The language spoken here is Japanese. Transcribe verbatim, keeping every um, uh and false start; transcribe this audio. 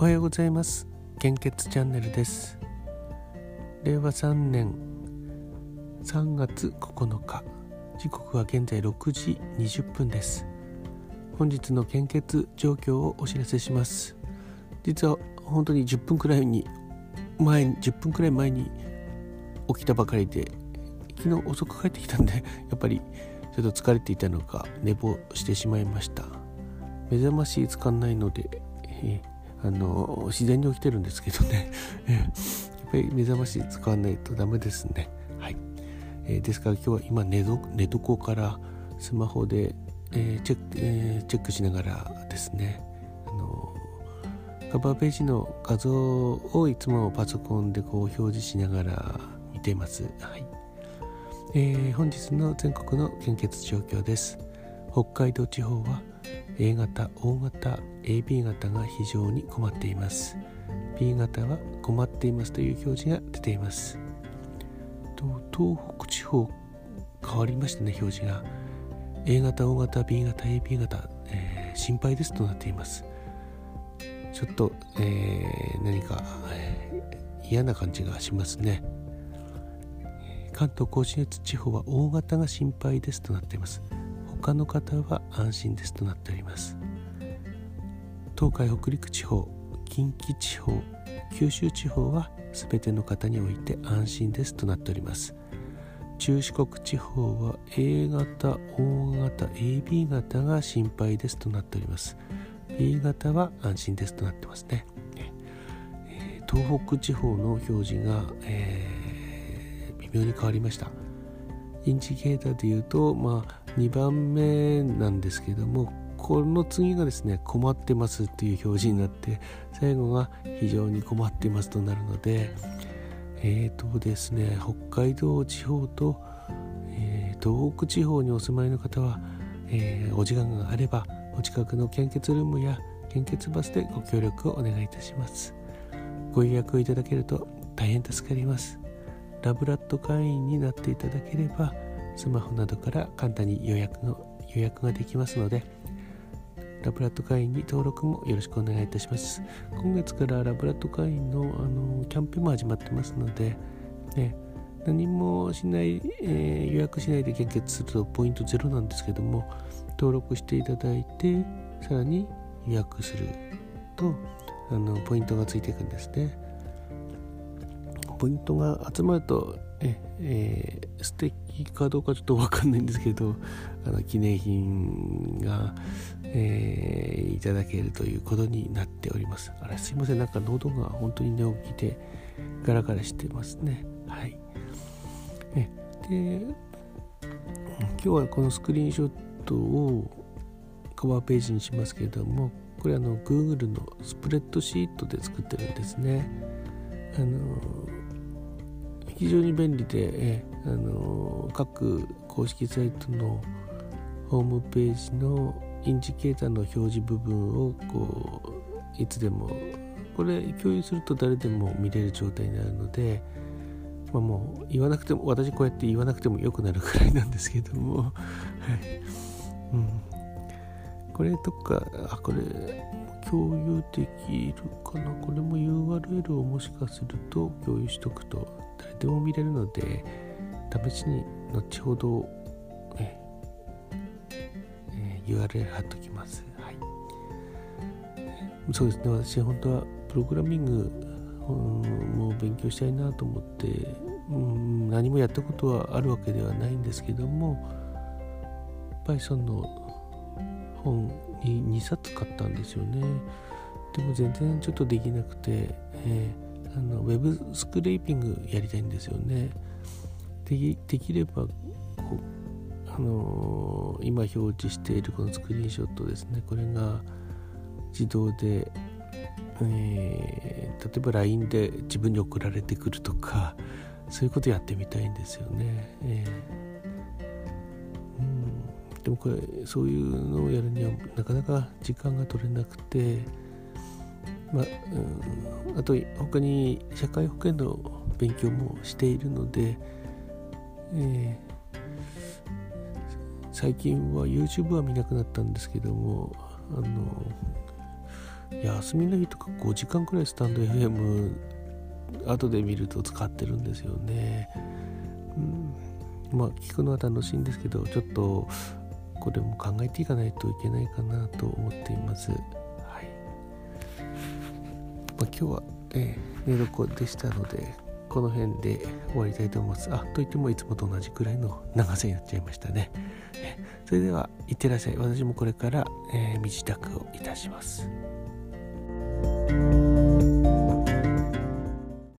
おはようございます。献血チャンネルです。れいわさんねんさんがつここのか、時刻は現在ろくじにじゅっぷんです。本日の献血状況をお知らせします。実は本当にじゅっぷんくらいに前じゅっぷんくらい前に起きたばかりで、昨日遅く帰ってきたんでやっぱりちょっと疲れていたのか寝坊してしまいました。目覚まし使わないので、えーあの自然に起きてるんですけどねやっぱり目覚まし使わないとダメですね。はい、えー、ですから今日は今寝ど寝床からスマホで、えーチェックえー、チェックしながらですね、あのカバーページの画像をいつもパソコンでこう表示しながら見ています。はい、えー、本日の全国の献血状況です。北海道地方はA 型、O 型、エービー 型が非常に困っています。B 型は困っていますという表示が出ています。と東北地方変わりましたね、表示が。A 型、O 型、B 型、エービー 型、えー、心配ですとなっています。ちょっと、えー、何か、えー、嫌な感じがしますね。関東甲信越地方は O 型が心配ですとなっています。他の方は安心ですとなっております。東海北陸地方、近畿地方、九州地方は全ての方において安心ですとなっております。中四国地方は A 型、O 型、エービー 型が心配ですとなっております。 B 型は安心ですとなってますね。東北地方の表示が、えー、微妙に変わりました。インジケーターでいうと、まあにばんめなんですけども、この次がですね、困ってますという表示になって、最後が非常に困ってますとなるので、えーとですね、北海道地方と、えー、東北地方にお住まいの方は、えー、お時間があればお近くの献血ルームや献血バスでご協力をお願いいたします。ご予約をいただけると大変助かります。ラブラッド会員になっていただければスマホなどから簡単に予約の予約ができますので、ラブラッド会員に登録もよろしくお願いいたします。今月からラブラッド会員の、あのキャンペーンも始まってますので、ね、何もしない、えー、予約しないで献血するとポイントゼロなんですけども、登録していただいてさらに予約すると、あのポイントがついていくんですね。ポイントが集まるとえ、えー、素敵かどうかちょっと分かんないんですけど、あの記念品が、えー、いただけるということになっております。あれ、すいません、なんか喉が本当に寝起きでガラガラしてますね。はい。えで今日はこのスクリーンショットをカバーページにしますけれども、これあの Google のスプレッドシートで作ってるんですね。あの非常に便利で、えあの各公式サイトのホームページのインジケーターの表示部分をこういつでもこれ共有すると誰でも見れる状態になるので、まあ、もう言わなくても私こうやって言わなくてもよくなるくらいなんですけども、はい、うん、これとかあこれ共有できるかな。これも ユーアールエル をもしかすると共有しとくと誰でも見れるので、試しに後ほど、ねえー、ユーアールエル 貼っときます。はい、そうですね、私本当はプログラミングも勉強したいなと思って、うん、何もやったことはあるわけではないんですけども、 Python の本にさつ買ったんですよね。でも全然ちょっとできなくて、えー、あのウェブスクレーピングやりたいんですよね。で き, できればこう、あのー、今表示しているこのスクリーンショットですね、これが自動で、えー、例えば ライン で自分に送られてくるとか、そういうことやってみたいんですよね。えーでもこれそういうのをやるにはなかなか時間が取れなくて、まあ、うん、あと他に社会保険の勉強もしているので、えー、最近は YouTube は見なくなったんですけども、あの休みの日とかごじかんくらいスタンド エフエム 後で見ると使ってるんですよね。うん、まあ聞くのは楽しいんですけど、ちょっとこれも考えていかないといけないかなと思っています。はい、まあ、今日はえ寝床でしたので、この辺で終わりたいと思います。あ、といってもいつもと同じくらいの長さになっちゃいましたね。それでは、いってらっしゃい。私もこれから、えー、身支度をいたします。